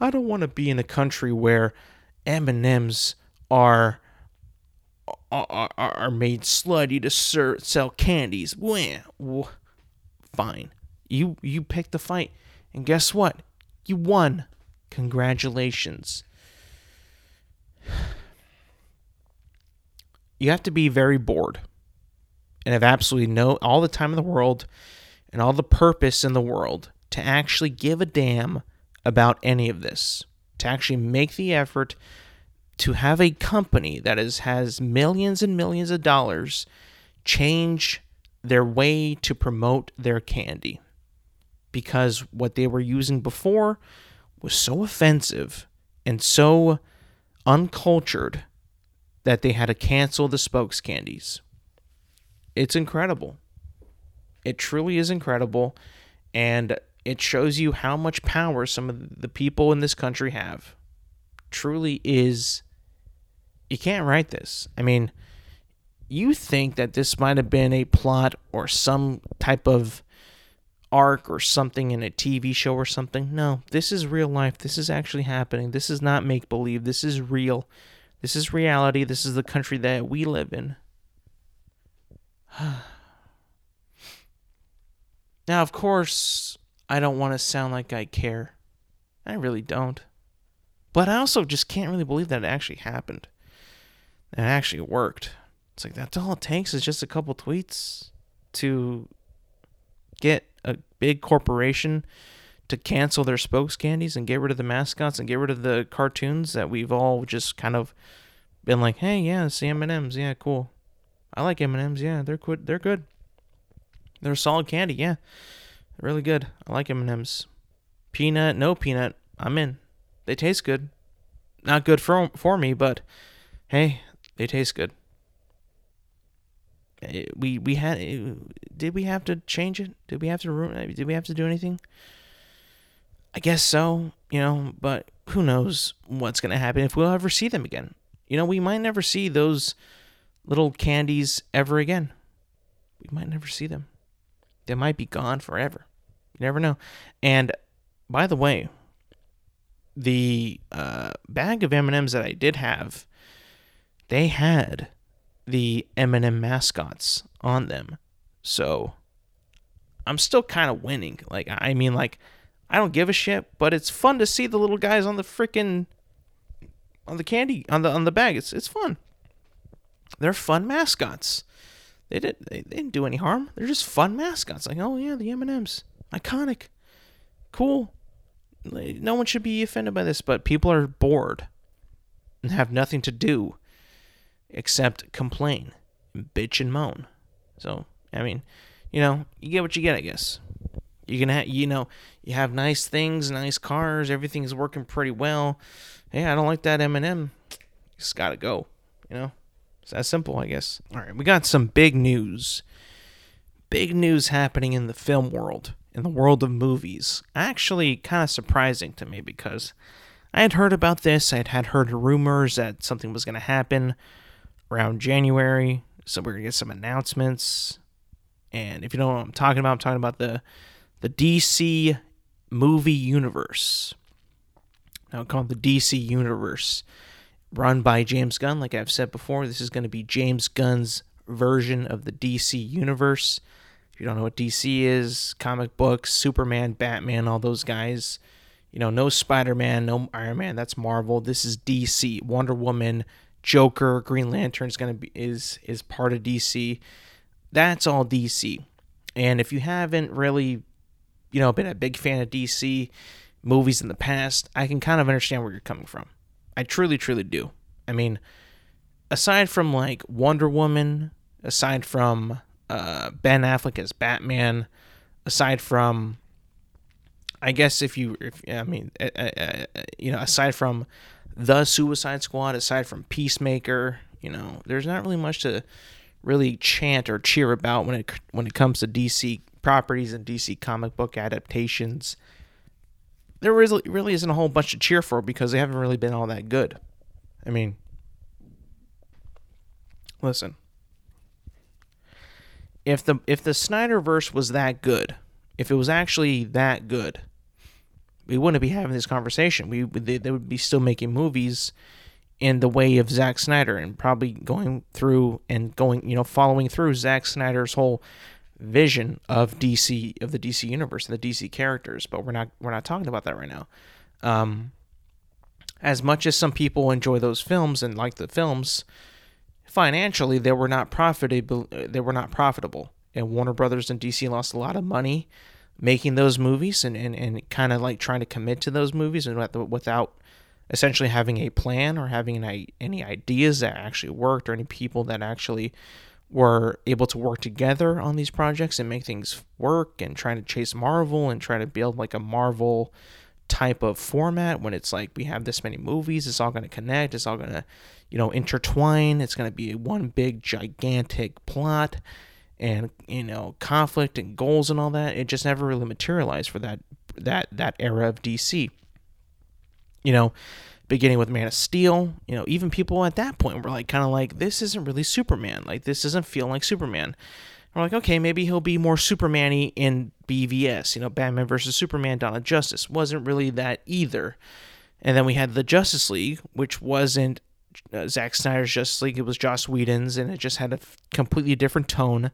I don't want to be in a country where M&Ms are made slutty to sell candies. Fine. You picked the fight, and guess what? You won. Congratulations. You have to be very bored and have absolutely all the time in the world and all the purpose in the world to actually give a damn about any of this, to actually make the effort to have a company that has millions and millions of dollars change their way to promote their candy, because what they were using before was so offensive and so uncultured that they had to cancel the spokes candies. It's incredible. It truly is incredible, and it shows you how much power some of the people in this country have. Truly is. You can't write this. I mean, you think that this might have been a plot or some type of arc or something in a TV show or something. No, this is real life. This is actually happening. This is not make-believe. This is real. This is reality. This is the country that we live in. Now, of course, I don't want to sound like I care. I really don't. But I also just can't really believe that it actually happened. That it actually worked. It's like, that's all it takes is just a couple tweets to get a big corporation to cancel their spokes candies and get rid of the mascots and get rid of the cartoons that we've all just kind of been like, hey, yeah, it's the M&M's. Yeah, cool. I like M&M's. Yeah, they're good. They're solid candy. Yeah, really good. I like M&M's. Peanut, no peanut. I'm in. They taste good. Not good for me, but hey, they taste good. Did we have to change it? Did we have to ruin it? Did we have to do anything? I guess so, but who knows what's going to happen if we'll ever see them again. We might never see those little candies ever again. We might never see them. They might be gone forever. You never know. And by the way, the bag of M&Ms that I did have, they had the M&M mascots on them. So I'm still kind of winning. I don't give a shit, but it's fun to see the little guys on the freaking on the candy on the bag. It's fun. They're fun mascots. They didn't do any harm. They're just fun mascots. Like, oh yeah, the M&Ms. Iconic. Cool. No one should be offended by this, but people are bored and have nothing to do except complain, bitch, and moan. So, I mean, you get what you get, I guess. You can have, you have nice things, nice cars, everything's working pretty well. Hey, I don't like that M&M. It's got to go, It's that simple, I guess. All right, we got some big news. Big news happening in the film world, in the world of movies. Actually, kind of surprising to me because I had heard about this. I had heard rumors that something was going to happen around January. So we're going to get some announcements. And if you don't know what I'm talking about the DC movie universe. Now called the DC Universe. Run by James Gunn. Like I've said before, this is going to be James Gunn's version of the DC Universe. If you don't know what DC is, comic books, Superman, Batman, all those guys. No Spider-Man, no Iron Man. That's Marvel. This is DC. Wonder Woman, Joker, Green Lantern is part of DC. That's all DC. And if you haven't really, been a big fan of DC movies in the past, I can kind of understand where you're coming from. I truly, truly do. I mean, aside from like Wonder Woman, aside from Ben Affleck as Batman, aside from, I guess aside from the Suicide Squad, aside from Peacemaker, there's not really much to really chant or cheer about when it comes to DC properties and DC comic book adaptations. There really isn't a whole bunch to cheer for because they haven't really been all that good. I mean, listen, if the Snyderverse was that good, if it was actually that good, we wouldn't be having this conversation. They would be still making movies in the way of Zack Snyder and probably going through and following through Zack Snyder's whole vision of DC, of the DC universe, the DC characters. But we're not talking about that right now. As much as some people enjoy those films and like the films, financially they were not profitable. And Warner Brothers and DC lost a lot of money making those movies and kind of like trying to commit to those movies and without essentially having a plan or having any ideas that actually worked or any people that actually were able to work together on these projects and make things work and trying to chase Marvel and try to build like a Marvel type of format, when it's like we have this many movies, it's all going to connect, it's all going to, you know, intertwine, it's going to be one big gigantic plot and, you know, conflict and goals and all that. It just never really materialized for that era of DC, you know, beginning with Man of Steel. You know, even people at that point were like, kind of like, this isn't really Superman, like this doesn't feel like Superman. We're like, okay, maybe he'll be more Superman-y in BVS, you know, Batman versus Superman, Dawn of Justice. Wasn't really that either. And then we had the Justice League, which wasn't Zack Snyder's Justice League. It was Joss Whedon's, and it just had a completely different tone.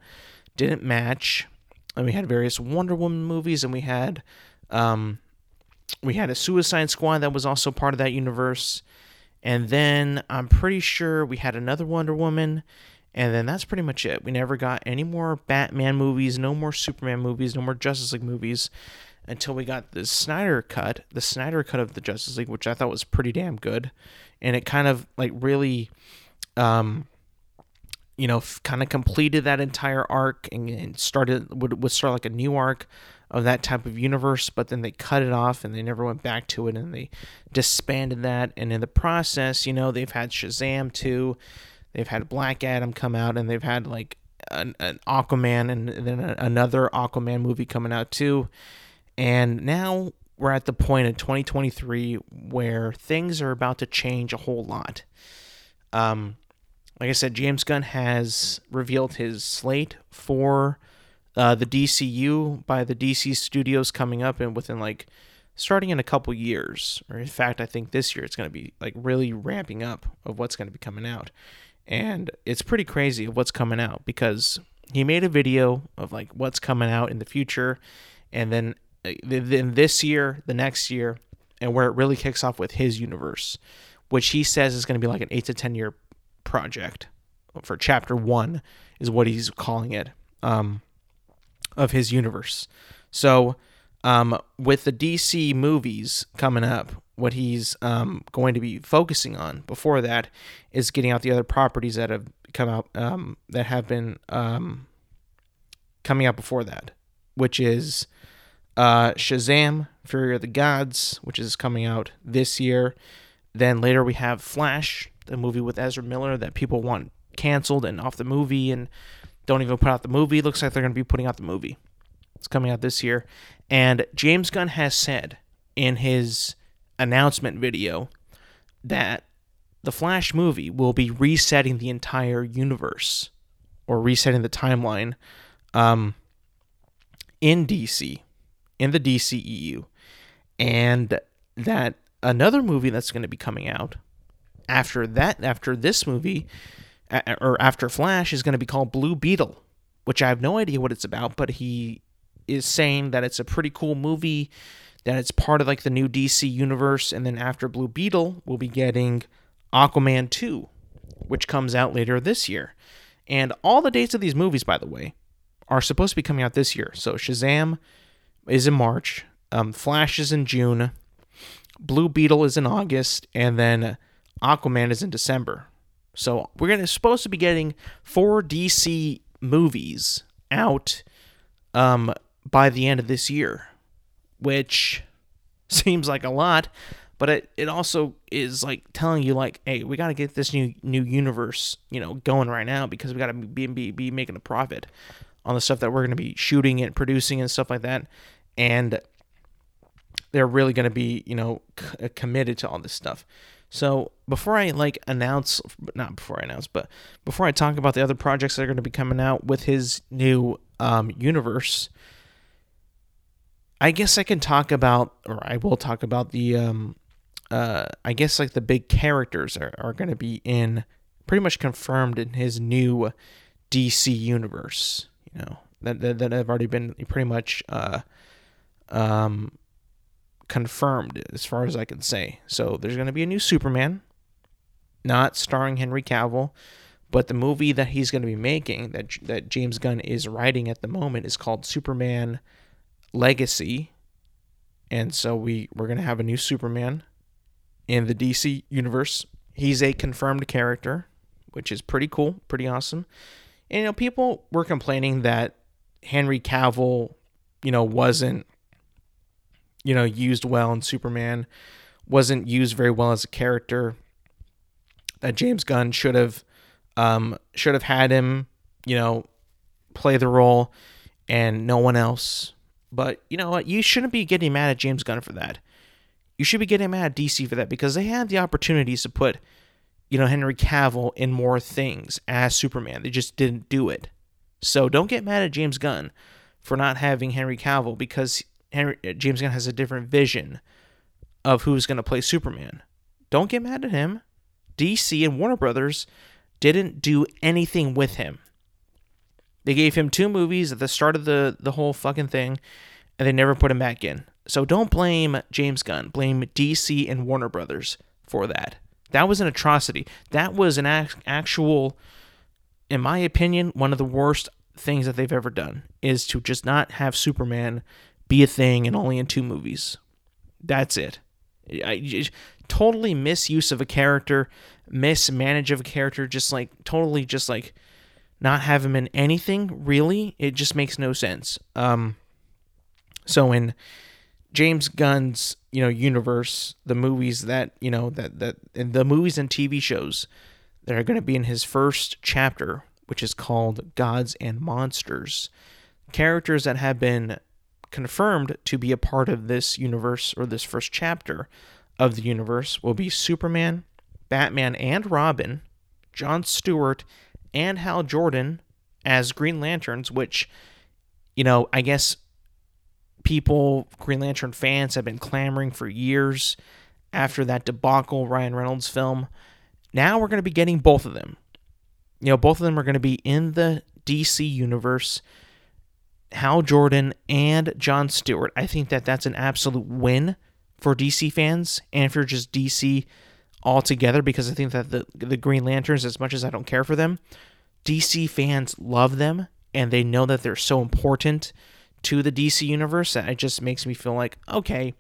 Didn't match. And we had various Wonder Woman movies, and we had a Suicide Squad that was also part of that universe. And then I'm pretty sure we had another Wonder Woman. And then that's pretty much it. We never got any more Batman movies, no more Superman movies, no more Justice League movies until we got the Snyder Cut of the Justice League, which I thought was pretty damn good. And it kind of like really, you know, kind of completed that entire arc and would start like a new arc of that type of universe. But then they cut it off and they never went back to it, and they disbanded that. And in the process, you know, they've had Shazam too. They've had Black Adam come out, and they've had like an Aquaman, and then another Aquaman movie coming out too. And now we're at the point in 2023 where things are about to change a whole lot. Like I said, James Gunn has revealed his slate for the DCU by the DC Studios coming up, and within like starting in a couple years, or in fact, I think this year it's going to be like really ramping up of what's going to be coming out. And it's pretty crazy of what's coming out, because he made a video of like what's coming out in the future, and then this year, the next year, and where it really kicks off with his universe, which he says is going to be like an 8 to 10 year project for chapter 1 is what he's calling it, of his universe. So with the DC movies coming up, what he's going to be focusing on before that is getting out the other properties that have come out, that have been coming out before that, which is Shazam, Fury of the Gods, which is coming out this year. Then later we have Flash, the movie with Ezra Miller that people want canceled and off the movie and don't even put out the movie. Looks like they're going to be putting out the movie. It's coming out this year. And James Gunn has said in his announcement video that the Flash movie will be resetting the entire universe, or resetting the timeline, in DC, in the DCEU. And that another movie that's going to be coming out after that, after this movie, or after Flash, is going to be called Blue Beetle, which I have no idea what it's about, but he is saying that it's a pretty cool movie, that it's part of like the new DC universe. And then after Blue Beetle, we'll be getting Aquaman 2, which comes out later this year. And all the dates of these movies, by the way, are supposed to be coming out this year. So Shazam is in March, Flash is in June, Blue Beetle is in August, and then Aquaman is in December. So we're supposed to be getting 4 DC movies out by the end of this year, which seems like a lot, but it also is like telling you like, hey, we got to get this new universe, you know, going right now, because we got to be making a profit on the stuff that we're going to be shooting and producing and stuff like that. And they're really going to be, you know, committed to all this stuff. So before I talk about the other projects that are going to be coming out with his new universe, I guess I will talk about the, I guess like the big characters are going to be in, pretty much confirmed in his new DC universe, you know, that have already been pretty much confirmed as far as I can say. So there's going to be a new Superman, not starring Henry Cavill, but the movie that he's going to be making, that James Gunn is writing at the moment, is called Superman Legacy. And so we're going to have a new Superman in the DC universe. He's a confirmed character, which is pretty cool, pretty awesome. And, you know, people were complaining that Henry Cavill, you know, wasn't you know, used well in Superman, wasn't used very well as a character. That James Gunn should have had him, you know, play the role and no one else. But you know what? You shouldn't be getting mad at James Gunn for that. You should be getting mad at DC for that, because they had the opportunities to put, you know, Henry Cavill in more things as Superman. They just didn't do it. So don't get mad at James Gunn for not having Henry Cavill, because James Gunn has a different vision of who's going to play Superman. Don't get mad at him. DC and Warner Brothers didn't do anything with him. They gave him 2 movies at the start of the whole fucking thing, and they never put him back in. So don't blame James Gunn. Blame DC and Warner Brothers for that. That was an atrocity. That was an actual, in my opinion, one of the worst things that they've ever done, is to just not have Superman be a thing and only in 2 movies. That's it. Totally misuse of a character, mismanage of a character, just not have him in anything, really. It just makes no sense. So in James Gunn's, you know, universe, the movies that, you know, that and the movies and TV shows that are going to be in his first chapter, which is called Gods and Monsters, characters that have been confirmed to be a part of this universe, or this first chapter of the universe, will be Superman, Batman and Robin, Jon Stewart, and Hal Jordan as Green Lanterns, which, you know, I guess Green Lantern fans have been clamoring for years after that debacle Ryan Reynolds film. Now we're going to be getting both of them. You know, both of them are going to be in the DC universe, Hal Jordan and Jon Stewart. I think that that's an absolute win for DC fans, and if you're just DC altogether, because I think that the Green Lanterns, as much as I don't care for them, DC fans love them, and they know that they're so important to the DC universe that it just makes me feel like, okay,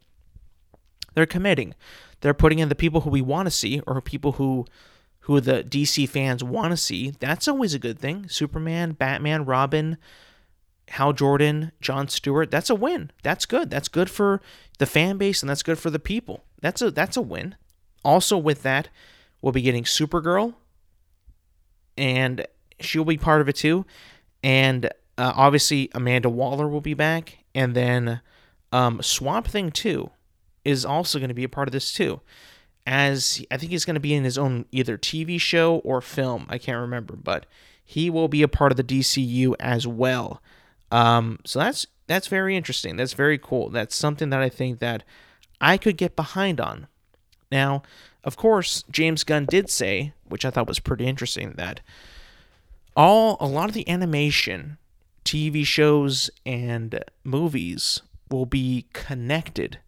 they're committing. They're putting in the people who we want to see, or people who the DC fans want to see. That's always a good thing. Superman, Batman, Robin, Hal Jordan, Jon Stewart, that's a win. That's good. That's good for the fan base, and that's good for the people. That's a win. Also with that, we'll be getting Supergirl, and she'll be part of it too. And obviously Amanda Waller will be back. And then Swamp Thing too is also going to be a part of this too. As I think he's going to be in his own either TV show or film. I can't remember, but he will be a part of the DCU as well. So that's very interesting. That's very cool. That's something that I think that I could get behind on. Now, of course, James Gunn did say, which I thought was pretty interesting, that a lot of the animation, TV shows, and movies will be connected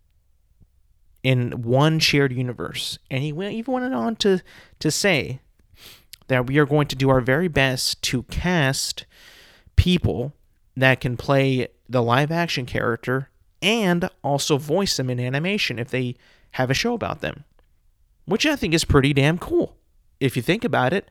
in one shared universe. And he even went on to say that we are going to do our very best to cast people that can play the live action character and also voice them in animation if they have a show about them, which I think is pretty damn cool. If you think about it,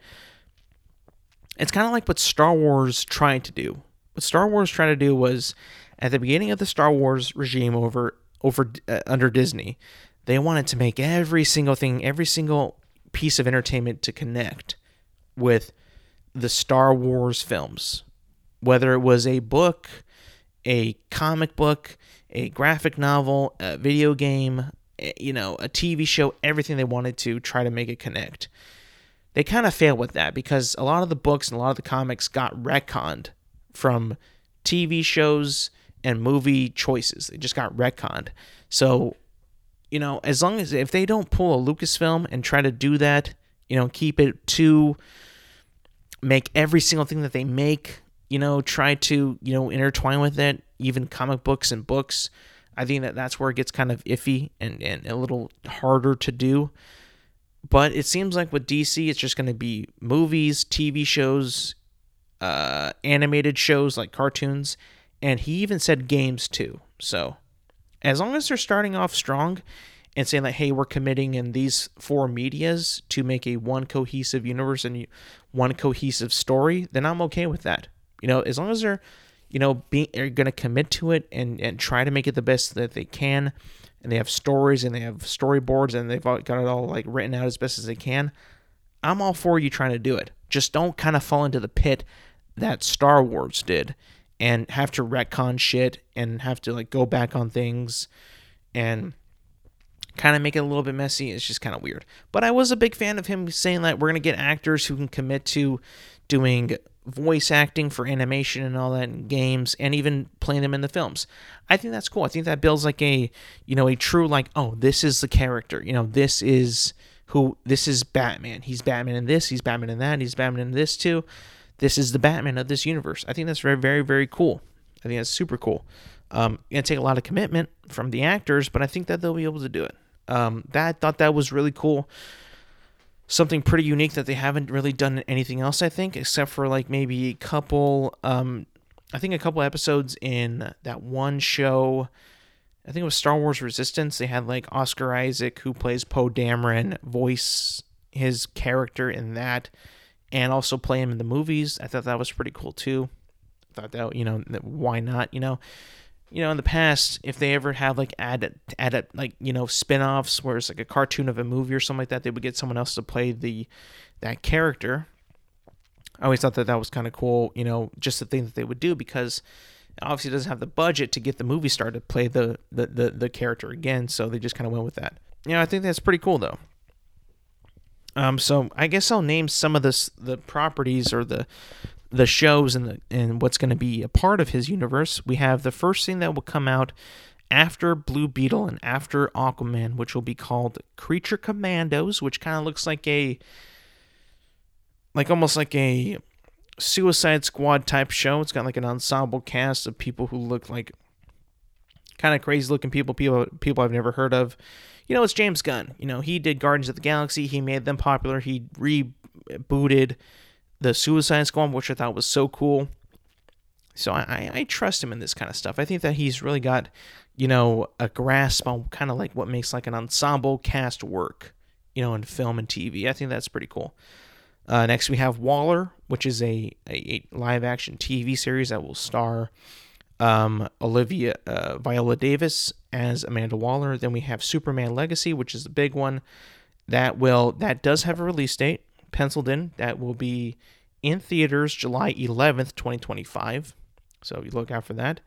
it's kind of like what Star Wars tried to do. What Star Wars tried to do was, at the beginning of the Star Wars regime under Disney, they wanted to make every single thing, every single piece of entertainment to connect with the Star Wars films. Whether it was a book, a comic book, a graphic novel, a video game, you know, a TV show, everything they wanted to try to make it connect. They kind of failed with that, because a lot of the books and a lot of the comics got retconned from TV shows and movie choices. They just got retconned. So, you know, as long as, if they don't pull a Lucasfilm and try to do that, you know, keep it to make every single thing that they make, you know, try to, you know, intertwine with it, even comic books and books. I think that that's where it gets kind of iffy and a little harder to do. But it seems like with DC, it's just going to be movies, TV shows, animated shows like cartoons, and he even said games too. So as long as they're starting off strong and saying like, hey, we're committing in these 4 medias to make a one cohesive universe and one cohesive story, then I'm okay with that. You know, as long as they're you know, are going to commit to it and try to make it the best that they can. And they have stories and they have storyboards and they've got it all like written out as best as they can. I'm all for you trying to do it. Just don't kind of fall into the pit that Star Wars did and have to retcon shit and have to like go back on things and kind of make it a little bit messy. It's just kind of weird. But I was a big fan of him saying that we're going to get actors who can commit to doing voice acting for animation and all that in games and even playing them in the films. I think that's cool. I think that builds like a, you know, a true like, oh, this is the character. You know, this is who, this is Batman. He's Batman in this, he's Batman in that, he's Batman in this too. This is the Batman of this universe. I think that's very, very, very cool. I think that's super cool. Going to take a lot of commitment from the actors, but I think that they'll be able to do it. I thought that was really cool. Something pretty unique that they haven't really done anything else, I think, except for like maybe a couple, I think a couple episodes in that one show. I think it was Star Wars Resistance. They had like Oscar Isaac, who plays Poe Dameron, voice his character in that and also play him in the movies. I thought that was pretty cool too. I thought that, you know, that why not, you know? You know, in the past, if they ever have like like, you know, spin-offs where it's like a cartoon of a movie or something like that, they would get someone else to play that character. I always thought that that was kind of cool, you know, just the thing that they would do, because it obviously doesn't have the budget to get the movie star to play the character again, so they just kind of went with that. You know, I think that's pretty cool though. So I guess I'll name some of the properties or the shows and what's going to be a part of his universe. We have the first thing that will come out after Blue Beetle and after Aquaman, which will be called Creature Commandos, which kind of looks like almost like a Suicide Squad type show. It's got like an ensemble cast of people who look like kind of crazy looking people I've never heard of. You know, it's James Gunn. You know, he did Guardians of the Galaxy. He made them popular. He rebooted the Suicide Squad, which I thought was so cool. So I trust him in this kind of stuff. I think that he's really got, you know, a grasp on kind of like what makes like an ensemble cast work, you know, in film and TV. I think that's pretty cool. Next we have Waller, which is a live action TV series that will star Viola Davis as Amanda Waller. Then we have Superman Legacy, which is the big one that does have a release date penciled in. That will be in theaters July 11th, 2025. So you look out for that.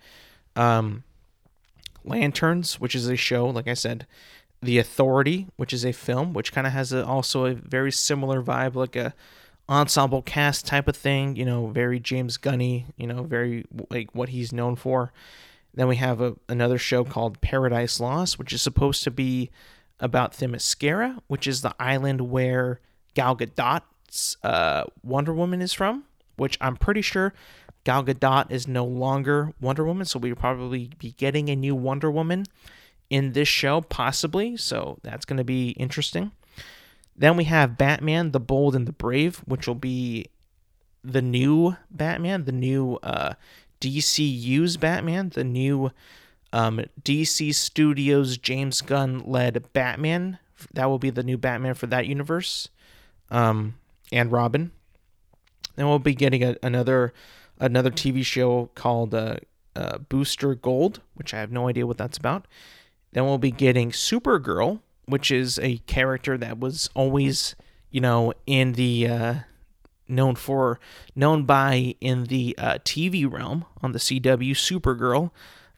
Lanterns, which is a show, like I said. The Authority, which is a film, which kind of has also a very similar vibe, like a ensemble cast type of thing. You know, very James Gunn-y. You know, very like what he's known for. Then we have another show called Paradise Lost, which is supposed to be about Themyscira, which is the island where Gal Gadot's Wonder Woman is from, which I'm pretty sure Gal Gadot is no longer Wonder Woman, so we'll probably be getting a new Wonder Woman in this show, possibly, so that's going to be interesting. Then we have Batman, the Bold and the Brave, which will be the new Batman, the new DCU's Batman, the new DC Studios James Gunn-led Batman. That will be the new Batman for that universe. And Robin. Then we'll be getting another TV show called Booster Gold, which I have no idea what that's about. Then we'll be getting Supergirl, which is a character that was always, you know, in the known by in the TV realm on the CW, Supergirl,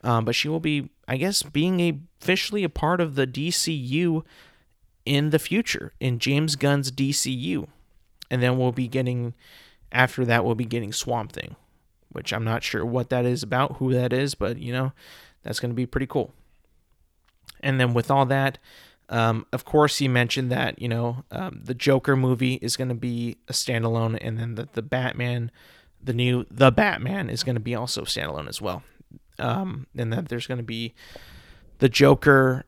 but she will be, I guess, being officially a part of the DCU in the future, in James Gunn's DCU. And then we'll be getting Swamp Thing, which I'm not sure what that is about, who that is, but, you know, that's going to be pretty cool. And then with all that, of course, he mentioned that, you know, the Joker movie is going to be a standalone, and then the Batman, the Batman is going to be also standalone as well. And that there's going to be the Joker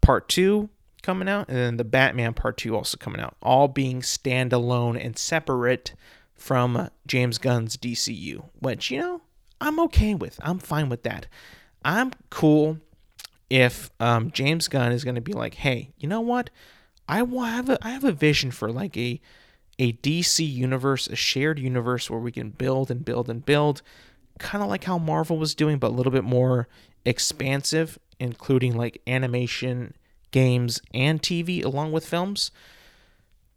Part 2, coming out, and then the Batman Part 2 also coming out, all being standalone and separate from James Gunn's DCU, which, you know, I'm okay with. I'm fine with that. I'm cool if James Gunn is going to be like, hey, you know what? I have a vision for like a DC universe, a shared universe where we can build and build and build, kind of like how Marvel was doing, but a little bit more expansive, including like animation, games, and TV along with films.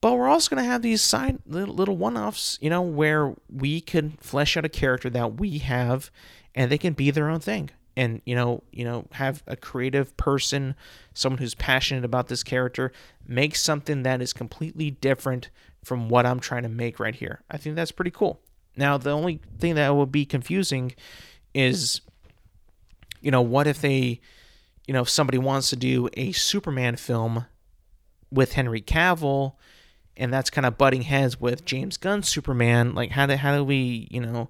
But we're also going to have these side little one-offs, you know, where we can flesh out a character that we have and they can be their own thing. And, you know, have a creative person, someone who's passionate about this character, make something that is completely different from what I'm trying to make right here. I think that's pretty cool. Now, the only thing that will be confusing is, you know, what if they, you know, if somebody wants to do a Superman film with Henry Cavill, and that's kind of butting heads with James Gunn's Superman, like, how do we, you know...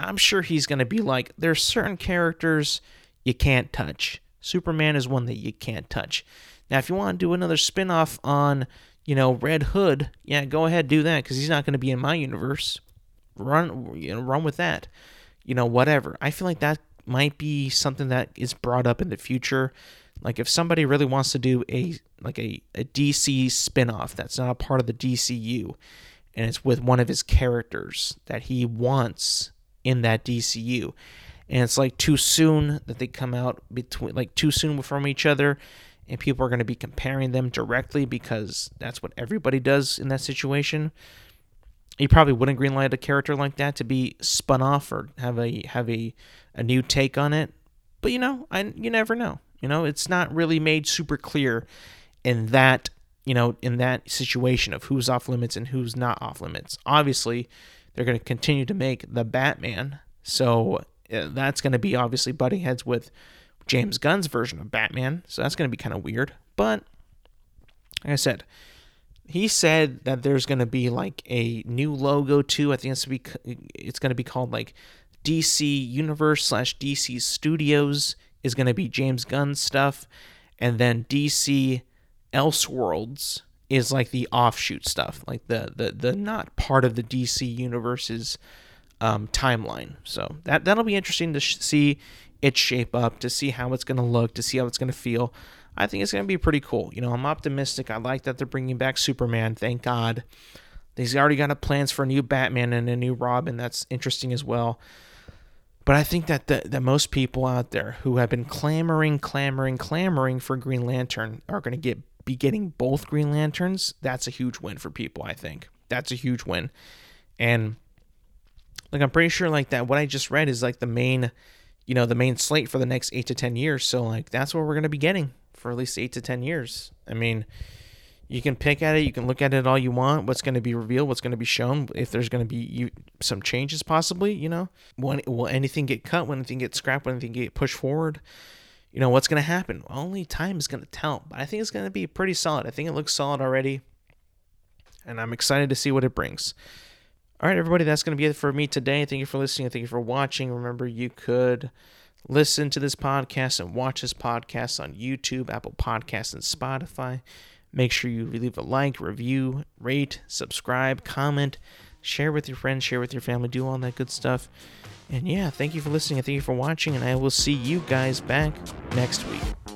I'm sure he's going to be like, there's certain characters you can't touch. Superman is one that you can't touch. Now, if you want to do another spin-off on, you know, Red Hood, yeah, go ahead, do that, because he's not going to be in my universe. Run with that. You know, whatever. I feel like that might be something that is brought up in the future. Like, if somebody really wants to do a DC spin-off that's not a part of the DCU, and it's with one of his characters that he wants... in that DCU, and it's like too soon that they come out between, like, too soon from each other, and people are going to be comparing them directly because that's what everybody does in that situation. You probably wouldn't greenlight a character like that to be spun off or have a new take on it, but you never know. You know, it's not really made super clear in that, you know, in that situation of who's off limits and who's not off limits. Obviously, they're going to continue to make the Batman, so that's going to be obviously butting heads with James Gunn's version of Batman, so that's going to be kind of weird. But like I said, he said that there's going to be like a new logo too. I think it's going to be called like DC Universe / DC Studios is going to be James Gunn's stuff, and then DC Elseworlds is like the offshoot stuff, like the not part of the DC universe's timeline. So that'll be interesting to see it shape up, to see how it's going to look, to see how it's going to feel. I think it's going to be pretty cool. You know, I'm optimistic. I like that they're bringing back Superman. Thank God. They've already got plans for a new Batman and a new Robin. That's interesting as well. But I think that the most people out there who have been clamoring for Green Lantern are going to be getting both Green Lanterns. That's a huge win for people, I think. That's a huge win. And like, I'm pretty sure like that what I just read is like the main slate for the next 8 to 10 years. So like, that's what we're going to be getting for at least 8 to 10 years. I mean, you can pick at it, you can look at it all you want, what's going to be revealed, what's going to be shown, if there's going to be some changes possibly, you know, when will anything get cut, when anything get scrapped, when anything get pushed forward. You know, what's going to happen? Only time is going to tell. But I think it's going to be pretty solid. I think it looks solid already. And I'm excited to see what it brings. All right, everybody, that's going to be it for me today. Thank you for listening. Thank you for watching. Remember, you could listen to this podcast and watch this podcast on YouTube, Apple Podcasts, and Spotify. Make sure you leave a like, review, rate, subscribe, comment, share with your friends, share with your family, do all that good stuff. And yeah, thank you for listening, and thank you for watching, and I will see you guys back next week.